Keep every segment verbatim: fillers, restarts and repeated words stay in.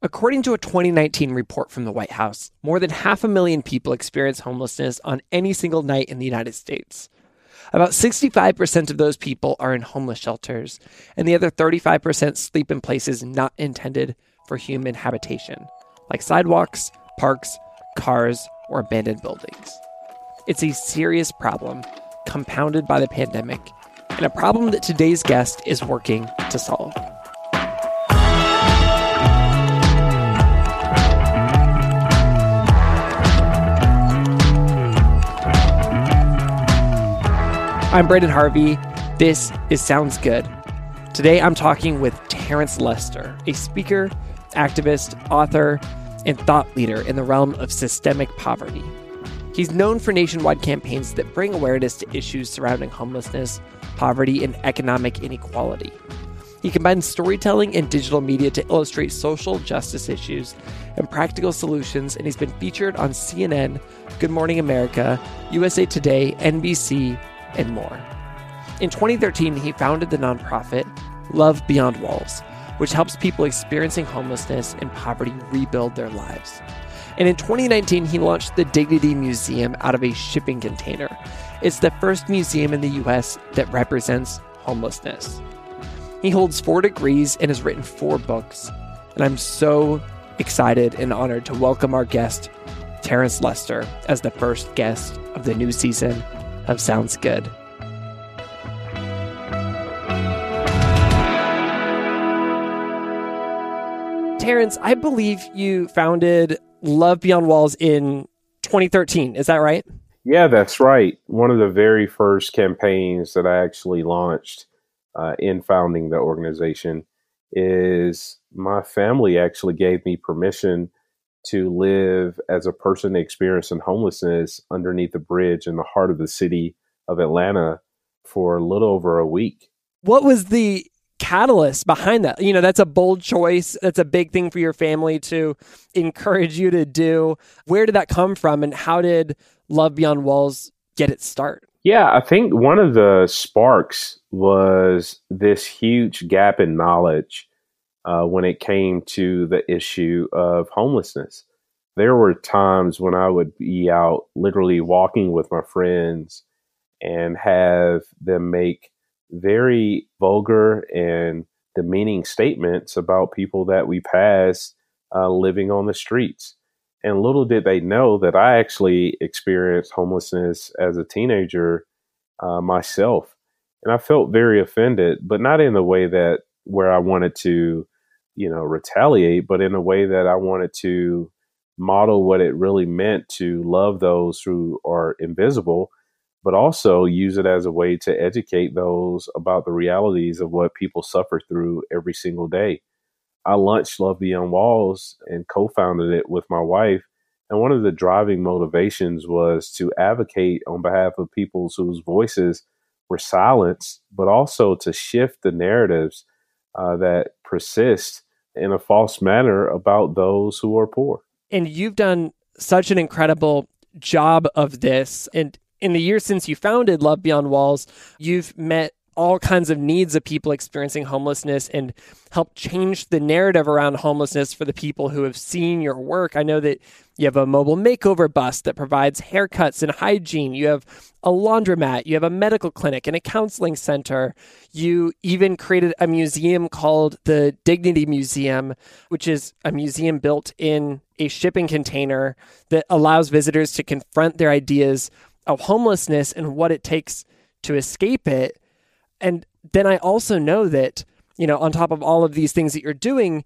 According to a twenty nineteen report from the White House, more than half a million people experience homelessness on any single night in the United States. About sixty-five percent of those people are in homeless shelters, and the other thirty-five percent sleep in places not intended for human habitation, like sidewalks, parks, cars, or abandoned buildings. It's a serious problem, compounded by the pandemic, and a problem that today's guest is working to solve. I'm Brandon Harvey. This is Sounds Good. Today I'm talking with Terrence Lester, a speaker, activist, author, and thought leader in the realm of systemic poverty. He's known for nationwide campaigns that bring awareness to issues surrounding homelessness, poverty, and economic inequality. He combines storytelling and digital media to illustrate social justice issues and practical solutions, and he's been featured on C N N, Good Morning America, U S A Today, N B C, and more. In twenty thirteen, he founded the nonprofit Love Beyond Walls, which helps people experiencing homelessness and poverty rebuild their lives. And in twenty nineteen, he launched the Dignity Museum out of a shipping container. It's the first museum in the U S that represents homelessness. He holds four degrees and has written four books. And I'm so excited and honored to welcome our guest, Terrence Lester, as the first guest of the new season of Sounds Good. Terrence, I believe you founded Love Beyond Walls in twenty thirteen. Is that right? Yeah, that's right. One of the very first campaigns that I actually launched uh, in founding the organization is my family actually gave me permission to live as a person experiencing homelessness underneath the bridge in the heart of the city of Atlanta for a little over a week. What was the catalyst behind that? You know, that's a bold choice. That's a big thing for your family to encourage you to do. Where did that come from, and how did Love Beyond Walls get its start? Yeah, I think one of the sparks was this huge gap in knowledge uh, when it came to the issue of homelessness. There were times when I would be out literally walking with my friends and have them make very vulgar and demeaning statements about people that we pass uh, living on the streets. And little did they know that I actually experienced homelessness as a teenager uh, myself. And I felt very offended, but not in the way that where I wanted to, you know, retaliate, but in a way that I wanted to model what it really meant to love those who are invisible, but also use it as a way to educate those about the realities of what people suffer through every single day. I launched Love Beyond Walls and co-founded it with my wife. And one of the driving motivations was to advocate on behalf of people whose voices were silenced, but also to shift the narratives uh, that persist in a false manner about those who are poor. And you've done such an incredible job of this. And in the years since you founded Love Beyond Walls, you've met all kinds of needs of people experiencing homelessness and helped change the narrative around homelessness for the people who have seen your work. I know that you have a mobile makeover bus that provides haircuts and hygiene. You have a laundromat. You have a medical clinic and a counseling center. You even created a museum called the Dignity Museum, which is a museum built in a shipping container that allows visitors to confront their ideas of homelessness and what it takes to escape it. And then I also know that, you know, on top of all of these things that you're doing,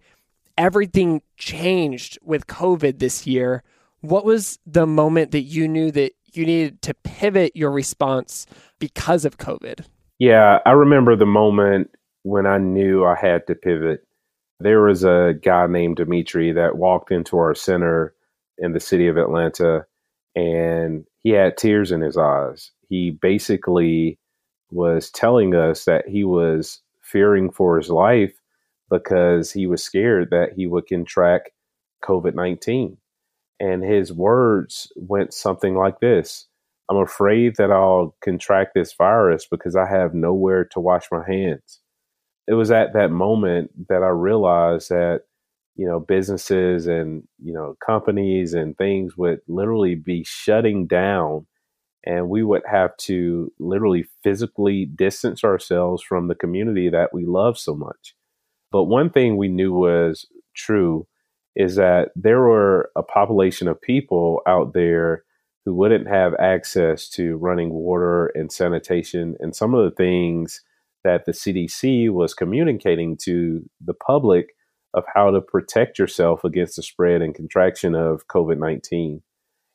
everything changed with COVID this year. What was the moment that you knew that you needed to pivot your response because of COVID? Yeah, I remember the moment when I knew I had to pivot. There was a guy named Dimitri that walked into our center in the city of Atlanta, and he had tears in his eyes. He basically was telling us that he was fearing for his life because he was scared that he would contract covid nineteen. And his words went something like this: I'm afraid that I'll contract this virus because I have nowhere to wash my hands. It was at that moment that I realized that, you know, businesses and, you know, companies and things would literally be shutting down, and we would have to literally physically distance ourselves from the community that we love so much. But one thing we knew was true is that there were a population of people out there who wouldn't have access to running water and sanitation and some of the things that the C D C was communicating to the public of how to protect yourself against the spread and contraction of covid nineteen.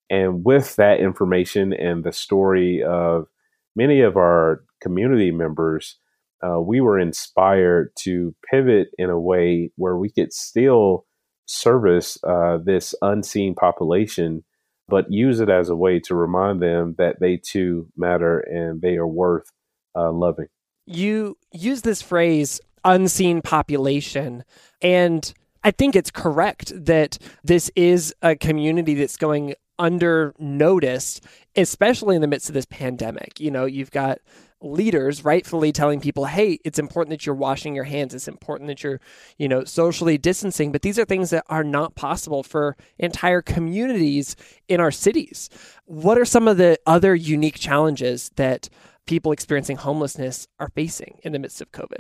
And with that information and the story of many of our community members, uh, we were inspired to pivot in a way where we could still service uh, this unseen population, but use it as a way to remind them that they too matter and they are worth uh, loving. You use this phrase, unseen population, and I think it's correct that this is a community that's going under noticed, especially in the midst of this pandemic. You know, you've got leaders rightfully telling people, hey, it's important that you're washing your hands. It's important that you're, you know, socially distancing. But these are things that are not possible for entire communities in our cities. What are some of the other unique challenges that people experiencing homelessness are facing in the midst of COVID?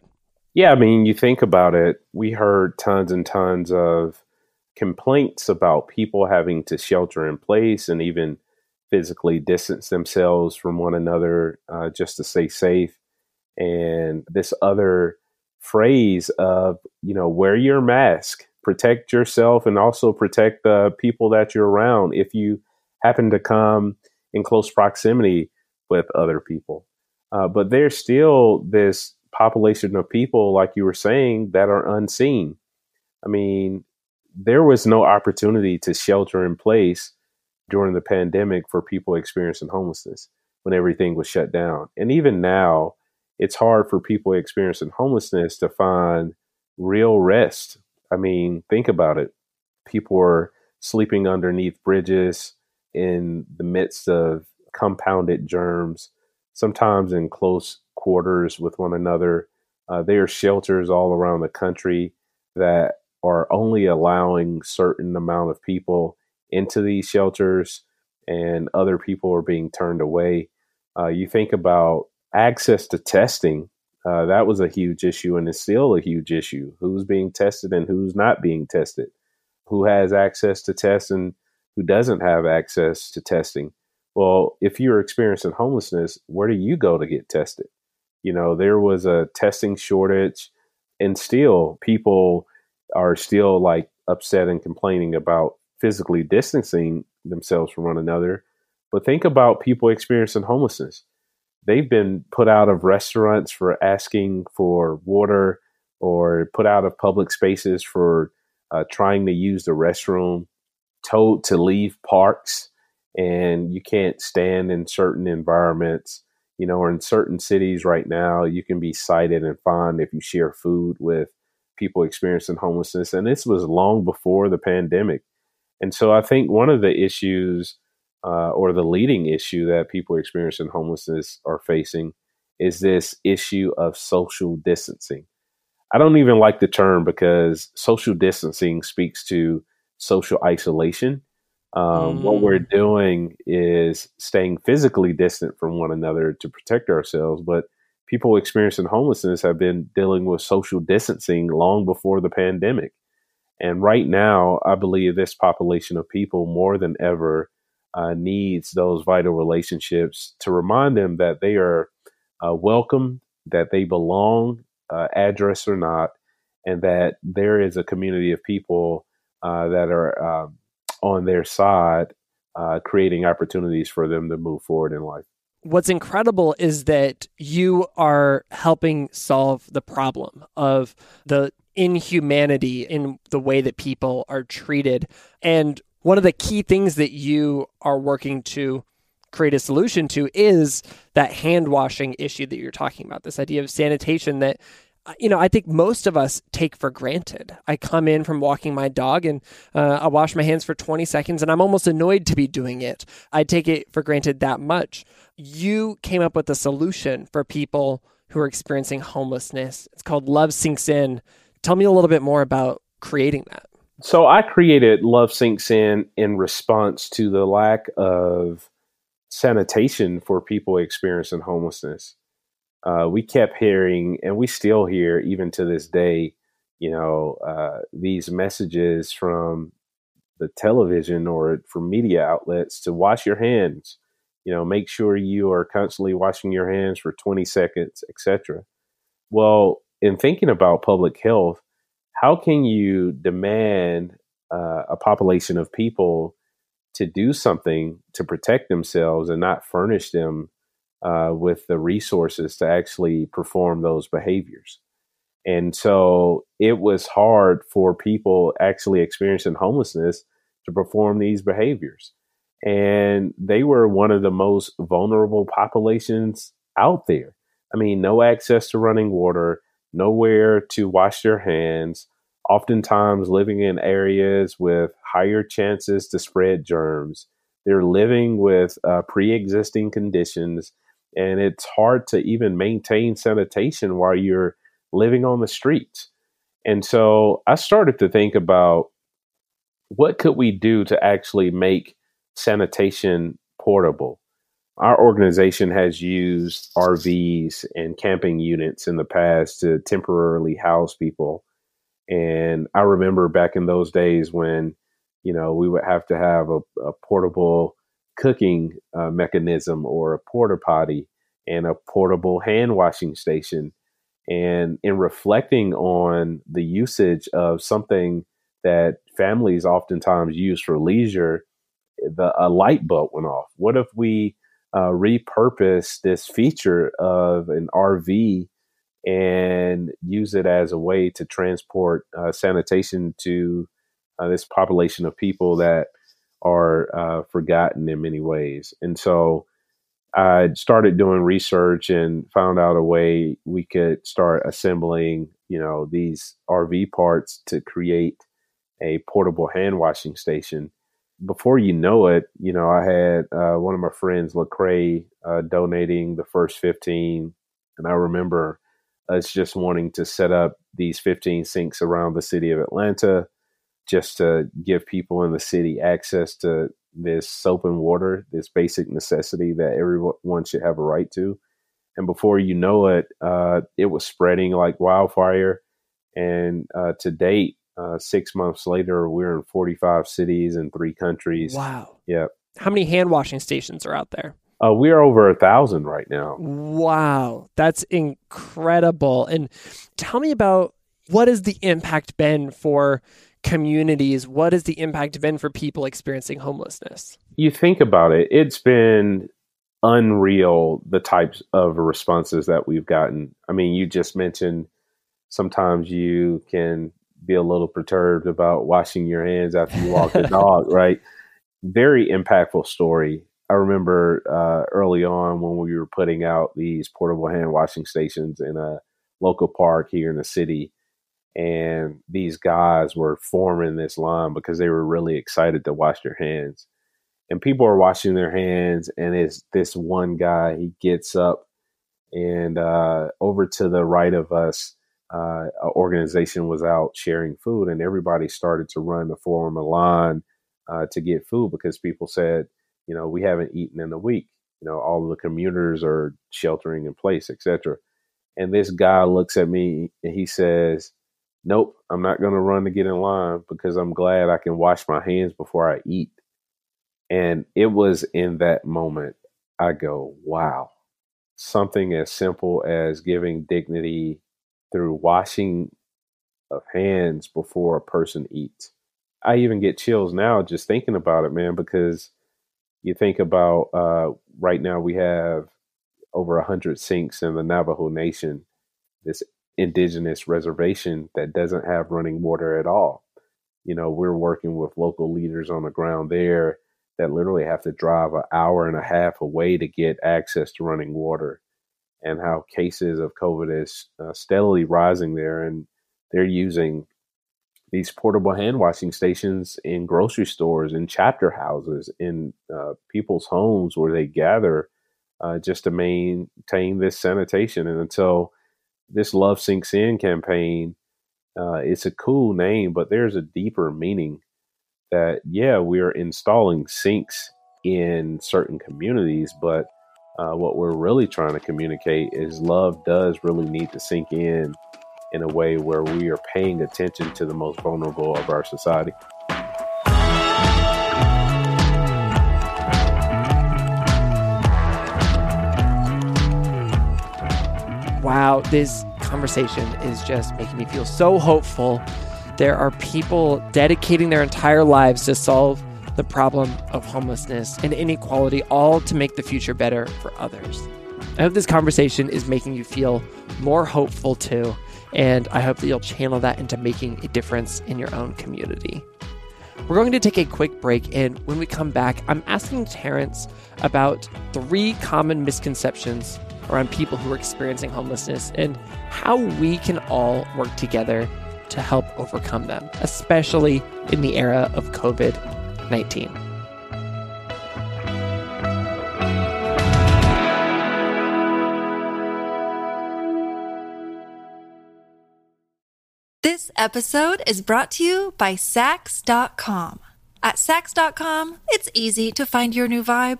Yeah, I mean, you think about it, we heard tons and tons of complaints about people having to shelter in place and even physically distance themselves from one another uh, just to stay safe. And this other phrase of, you know, wear your mask, protect yourself, and also protect the people that you're around if you happen to come in close proximity with other people. Uh, but there's still this population of people, like you were saying, that are unseen. I mean, there was no opportunity to shelter in place during the pandemic for people experiencing homelessness when everything was shut down. And even now, it's hard for people experiencing homelessness to find real rest. I mean, think about it. People are sleeping underneath bridges in the midst of compounded germs, sometimes in close quarters with one another. Uh, there are shelters all around the country that are only allowing certain amount of people into these shelters, and other people are being turned away. Uh, you think about access to testing. Uh, that was a huge issue, and it's still a huge issue. Who's being tested and who's not being tested? Who has access to tests and who doesn't have access to testing? Well, if you're experiencing homelessness, where do you go to get tested? You know, there was a testing shortage, and still people are still like upset and complaining about physically distancing themselves from one another. But think about people experiencing homelessness. They've been put out of restaurants for asking for water, or put out of public spaces for uh, trying to use the restroom, told to leave parks, and you can't stand in certain environments. You know, or in certain cities right now, you can be cited and fined if you share food with people experiencing homelessness. And this was long before the pandemic. And so I think one of the issues uh, or the leading issue that people experiencing homelessness are facing is this issue of social distancing. I don't even like the term, because social distancing speaks to social isolation. Um, mm-hmm. What we're doing is staying physically distant from one another to protect ourselves. But people experiencing homelessness have been dealing with social distancing long before the pandemic. And right now, I believe this population of people more than ever uh, needs those vital relationships to remind them that they are uh, welcome, that they belong, uh, address or not, and that there is a community of people uh, that are uh, on their side, uh, creating opportunities for them to move forward in life. What's incredible is that you are helping solve the problem of the inhumanity in the way that people are treated. And one of the key things that you are working to create a solution to is that hand washing issue that you're talking about, this idea of sanitation that, you know, I think most of us take for granted. I come in from walking my dog and uh, I wash my hands for twenty seconds and I'm almost annoyed to be doing it. I take it for granted that much. You came up with a solution for people who are experiencing homelessness. It's called Love Sinks In. Tell me a little bit more about creating that. So I created Love Sinks In in response to the lack of sanitation for people experiencing homelessness. Uh, we kept hearing, and we still hear even to this day, you know, uh, these messages from the television or from media outlets to wash your hands, you know, make sure you are constantly washing your hands for twenty seconds, et cetera. Well, in thinking about public health, how can you demand uh, a population of people to do something to protect themselves and not furnish them Uh, with the resources to actually perform those behaviors? And so it was hard for people actually experiencing homelessness to perform these behaviors. And they were one of the most vulnerable populations out there. I mean, no access to running water, nowhere to wash their hands, oftentimes living in areas with higher chances to spread germs. They're living with uh, pre-existing conditions. And it's hard to even maintain sanitation while you're living on the streets. And so I started to think about what could we do to actually make sanitation portable? Our organization has used R Vs and camping units in the past to temporarily house people. And I remember back in those days when, you know, we would have to have a, a portable cooking uh, mechanism or a porta potty and a portable hand washing station. And in reflecting on the usage of something that families oftentimes use for leisure, the a light bulb went off. What if we uh, repurpose this feature of an R V and use it as a way to transport uh, sanitation to uh, this population of people that are uh, forgotten in many ways. And so I started doing research and found out a way we could start assembling, you know, these R V parts to create a portable hand washing station. Before you know it, you know, I had uh, one of my friends, Lecrae, uh, donating the first fifteen. And I remember us just wanting to set up these fifteen sinks around the city of Atlanta, just to give people in the city access to this soap and water, this basic necessity that everyone should have a right to. And before you know it, uh, it was spreading like wildfire. And uh, to date, uh, six months later, we're in forty-five cities and three countries. Wow. Yeah. How many hand washing stations are out there? Uh, we are over a thousand right now. Wow. That's incredible. And tell me about, what has the impact been for communities? What has the impact been for people experiencing homelessness? You think about it, it's been unreal, the types of responses that we've gotten. I mean, you just mentioned sometimes you can be a little perturbed about washing your hands after you walk the dog, right? Very impactful story. I remember uh, early on when we were putting out these portable hand washing stations in a local park here in the city. And these guys were forming this line because they were really excited to wash their hands. And people are washing their hands. And it's this one guy, he gets up and uh, over to the right of us, uh, an organization was out sharing food. And everybody started to run to form a line uh, to get food because people said, you know, we haven't eaten in a week. You know, all of the commuters are sheltering in place, et cetera. And this guy looks at me and he says, nope, I'm not going to run to get in line because I'm glad I can wash my hands before I eat. And it was in that moment I go, wow, something as simple as giving dignity through washing of hands before a person eats. I even get chills now just thinking about it, man, because you think about uh, right now we have over one hundred sinks in the Navajo Nation, this indigenous reservation that doesn't have running water at all. you know, we're working with local leaders on the ground there that literally have to drive an hour and a half away to get access to running water, and how cases of COVID is uh, steadily rising there. And they're using these portable hand washing stations in grocery stores, in chapter houses, in uh, people's homes where they gather uh, just to maintain this sanitation. And until this Love Sinks In campaign, uh, it's a cool name, but there's a deeper meaning that, yeah, we are installing sinks in certain communities, but uh, what we're really trying to communicate is love does really need to sink in in a way where we are paying attention to the most vulnerable of our society. Wow, this conversation is just making me feel so hopeful. There are people dedicating their entire lives to solve the problem of homelessness and inequality, all to make the future better for others. I hope this conversation is making you feel more hopeful too. And I hope that you'll channel that into making a difference in your own community. We're going to take a quick break, and when we come back, I'm asking Terrence about three common misconceptions around people who are experiencing homelessness and how we can all work together to help overcome them, especially in the era of COVID nineteen. This episode is brought to you by Saks dot com. At Saks dot com, it's easy to find your new vibe.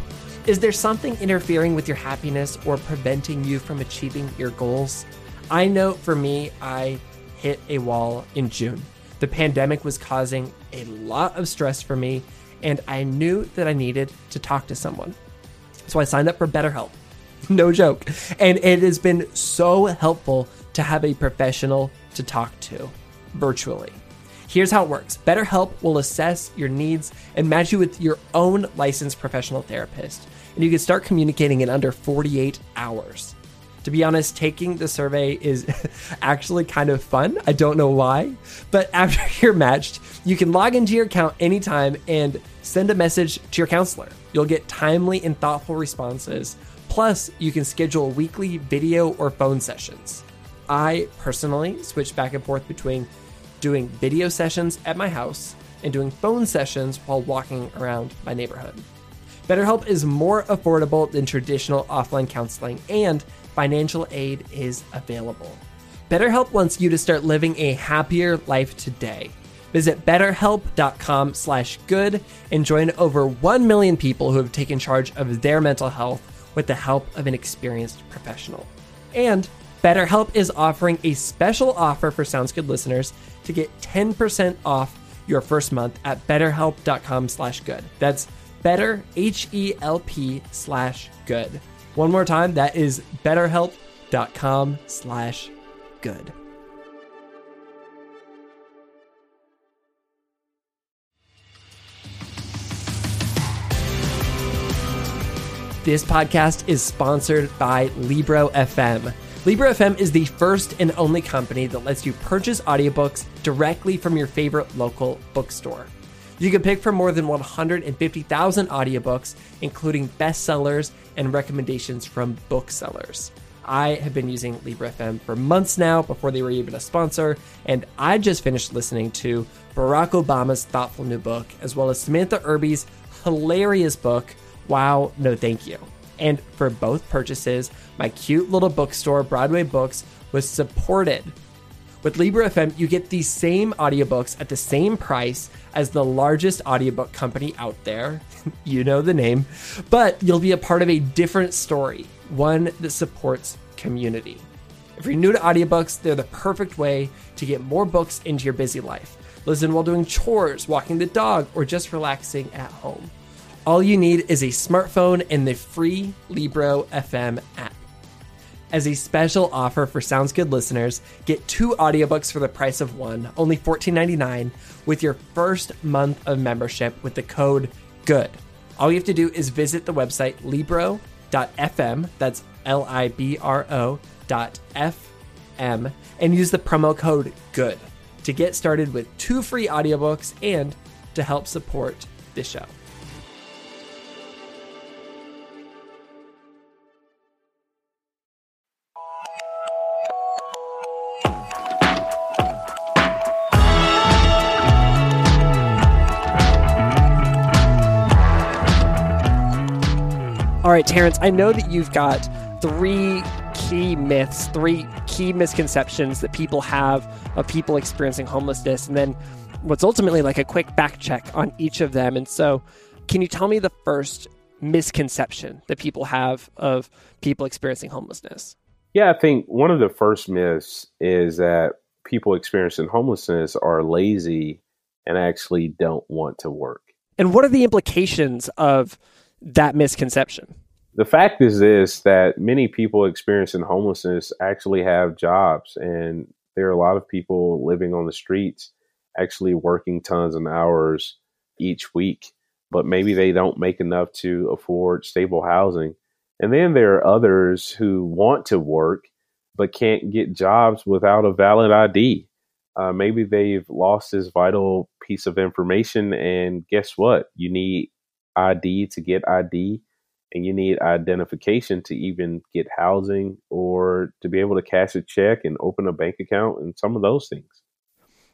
Is there something interfering with your happiness or preventing you from achieving your goals? I know for me, I hit a wall in June. The pandemic was causing a lot of stress for me, and I knew that I needed to talk to someone. So I signed up for BetterHelp. No joke. And it has been so helpful to have a professional to talk to virtually. Here's how it works. BetterHelp will assess your needs and match you with your own licensed professional therapist. And you can start communicating in under forty-eight hours. To be honest, taking the survey is actually kind of fun. I don't know why. But after you're matched, you can log into your account anytime and send a message to your counselor. You'll get timely and thoughtful responses. Plus, you can schedule weekly video or phone sessions. I personally switch back and forth between doing video sessions at my house and doing phone sessions while walking around my neighborhood. BetterHelp is more affordable than traditional offline counseling, and financial aid is available. BetterHelp wants you to start living a happier life today. Visit betterhelp dot com slash good and join over one million people who have taken charge of their mental health with the help of an experienced professional. And BetterHelp is offering a special offer for Sounds Good listeners to get ten percent off your first month at betterhelp dot com slash good. That's better, H E L P slash good. One more time, that is betterhelp dot com slash good. This podcast is sponsored by Libro F M. Libro F M is the first and only company that lets you purchase audiobooks directly from your favorite local bookstore. You can pick from more than one hundred fifty thousand audiobooks, including bestsellers and recommendations from booksellers. I have been using Libro F M for months now before they were even a sponsor, and I just finished listening to Barack Obama's thoughtful new book, as well as Samantha Irby's hilarious book, Wow, No Thank You. And for both purchases, my cute little bookstore, Broadway Books, was supported. With Libro F M, you get the same audiobooks at the same price as the largest audiobook company out there. You know the name. But you'll be a part of a different story, one that supports community. If you're new to audiobooks, they're the perfect way to get more books into your busy life. listen while doing chores, walking the dog, or just relaxing at home. All you need is a smartphone and the free Libro F M app. As a special offer for Sounds Good listeners, get two audiobooks for the price of one, only fourteen ninety-nine, with your first month of membership with the code GOOD. All you have to do is visit the website libro dot f m, that's L I B R O dot F M, and use the promo code GOOD to get started with two free audiobooks and to help support this show. All right, Terrence, I know that you've got three key myths, three key misconceptions that people have of people experiencing homelessness, and then what's ultimately like a quick back check on each of them. And so can you tell me the first misconception that people have of people experiencing homelessness? Yeah, I think one of the first myths is that people experiencing homelessness are lazy and actually don't want to work. And what are the implications of that misconception? The fact is this, that many people experiencing homelessness actually have jobs, and there are a lot of people living on the streets actually working tons of hours each week, but maybe they don't make enough to afford stable housing. And then there are others who want to work but can't get jobs without a valid I D. Uh, maybe they've lost this vital piece of information, and guess what? You need I D to get I D, and you need identification to even get housing or to be able to cash a check and open a bank account and some of those things.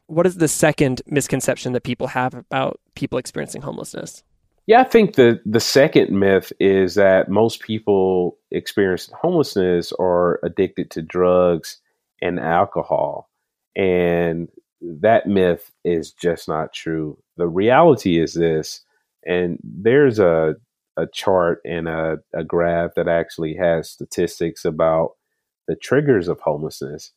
What is the second misconception that people have about people experiencing homelessness? Yeah, I think the, the second myth is that most people experiencing homelessness are addicted to drugs and alcohol. And that myth is just not true. The reality is this. And there's a a chart and a, a graph that actually has statistics about the triggers of homelessness.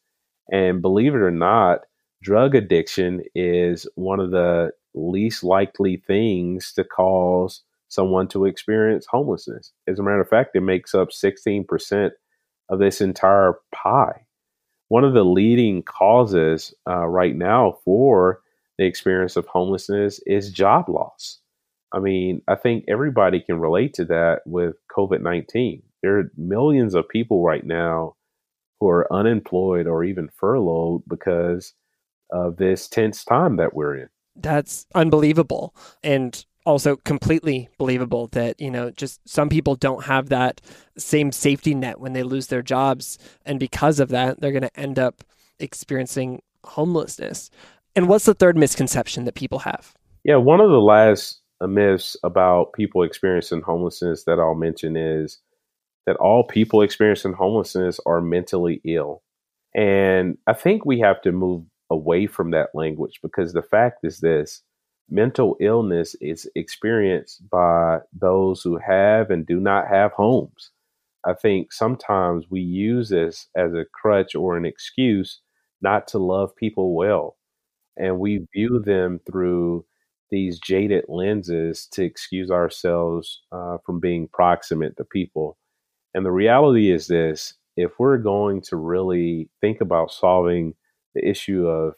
And believe it or not, drug addiction is one of the least likely things to cause someone to experience homelessness. As a matter of fact, it makes up sixteen percent of this entire pie. One of the leading causes uh, right now for the experience of homelessness is job loss. I mean, I think everybody can relate to that with COVID nineteen. There are millions of people right now who are unemployed or even furloughed because of this tense time that we're in. That's unbelievable. And also completely believable that, you know, just some people don't have that same safety net when they lose their jobs. And because of that, they're going to end up experiencing homelessness. And what's the third misconception that people have? Yeah, one of the last myths about people experiencing homelessness that I'll mention is that all people experiencing homelessness are mentally ill. And I think we have to move away from that language, because the fact is this: mental illness is experienced by those who have and do not have homes. I think sometimes we use this as a crutch or an excuse not to love people well. And we view them through these jaded lenses to excuse ourselves uh, from being proximate to people. And the reality is this: if we're going to really think about solving the issue of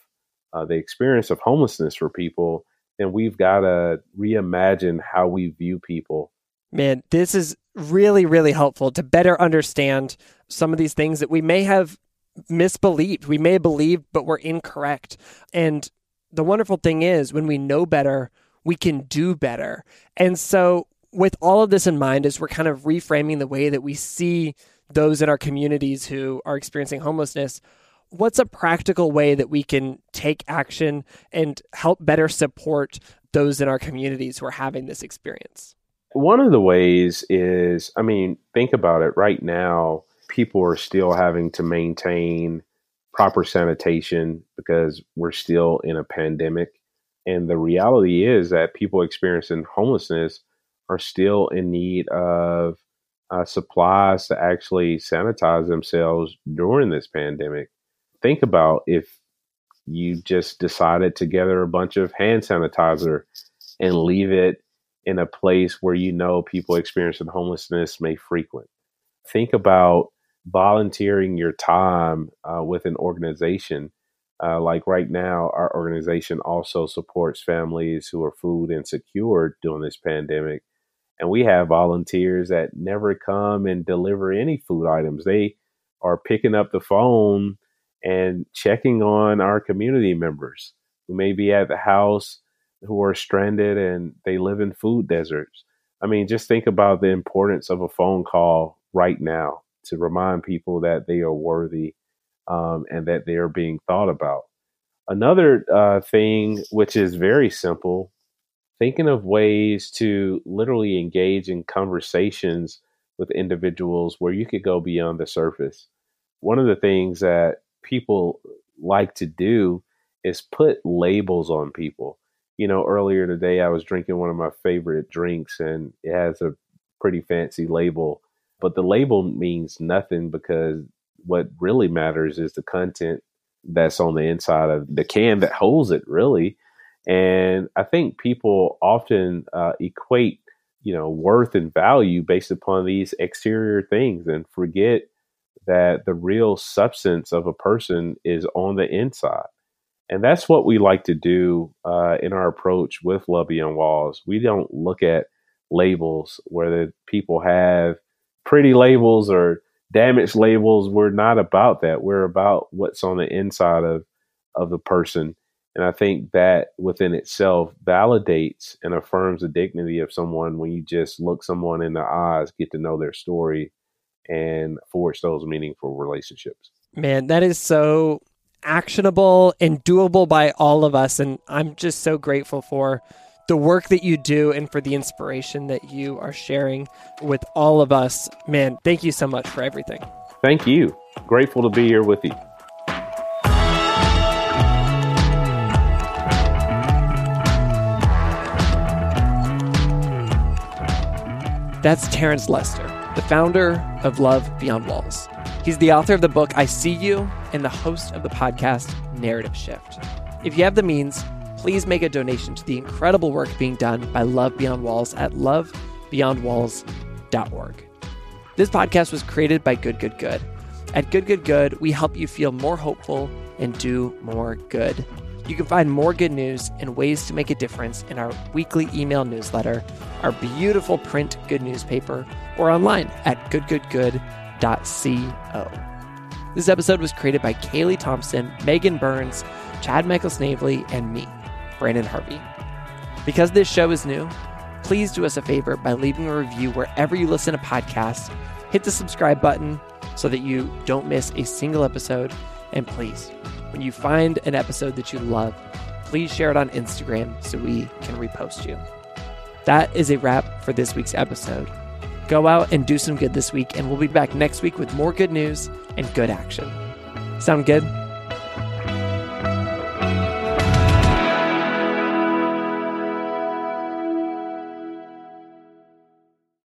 uh, the experience of homelessness for people, then we've got to reimagine how we view people. Man, this is really, really helpful to better understand some of these things that we may have misbelieved. We may have believed, but we're incorrect. And the wonderful thing is, when we know better, we can do better. And so with all of this in mind, as we're kind of reframing the way that we see those in our communities who are experiencing homelessness, what's a practical way that we can take action and help better support those in our communities who are having this experience? One of the ways is, I mean, think about it. Right now, people are still having to maintain proper sanitation because we're still in a pandemic. And the reality is that people experiencing homelessness are still in need of uh, supplies to actually sanitize themselves during this pandemic. Think about if you just decided to gather a bunch of hand sanitizer and leave it in a place where you know people experiencing homelessness may frequent. Think about volunteering your time uh, with an organization. Uh, like right now, our organization also supports families who are food insecure during this pandemic. And we have volunteers that never come and deliver any food items. They are picking up the phone and checking on our community members who may be at the house, who are stranded, and they live in food deserts. I mean, just think about the importance of a phone call right now to remind people that they are worthy um, and that they are being thought about. Another uh, thing, which is very simple, thinking of ways to literally engage in conversations with individuals where you could go beyond the surface. One of the things that people like to do is put labels on people. You know, earlier today, I was drinking one of my favorite drinks and it has a pretty fancy label, but the label means nothing because what really matters is the content that's on the inside of the can that holds it, really. And I think people often uh, equate, you know, worth and value based upon these exterior things and forget that the real substance of a person is on the inside. And that's what we like to do uh, in our approach with Love Beyond Walls. We don't look at labels, whether people have pretty labels or damaged labels. We're not about that. We're about what's on the inside of, of the person. And I think that within itself validates and affirms the dignity of someone when you just look someone in the eyes, get to know their story, and forge those meaningful relationships. Man, that is so actionable and doable by all of us. And I'm just so grateful for the work that you do and for the inspiration that you are sharing with all of us. Man, thank you so much for everything. Thank you. Grateful to be here with you. That's Terrence Lester, the founder of Love Beyond Walls. He's the author of the book, I See You, and the host of the podcast, Narrative Shift. If you have the means, please make a donation to the incredible work being done by Love Beyond Walls at love beyond walls dot org. This podcast was created by Good Good Good. At Good Good Good, we help you feel more hopeful and do more good. You can find more good news and ways to make a difference in our weekly email newsletter, our beautiful print good newspaper, or online at good good good dot co. This episode was created by Kaylee Thompson, Megan Burns, Chad Michael Snavely, and me, Brandon Harvey. Because this show is new, please do us a favor by leaving a review wherever you listen to podcasts. Hit the subscribe button so that you don't miss a single episode. And please, when you find an episode that you love, please share it on Instagram so we can repost you. That is a wrap for this week's episode. Go out and do some good this week, and we'll be back next week with more good news and good action. Sound good?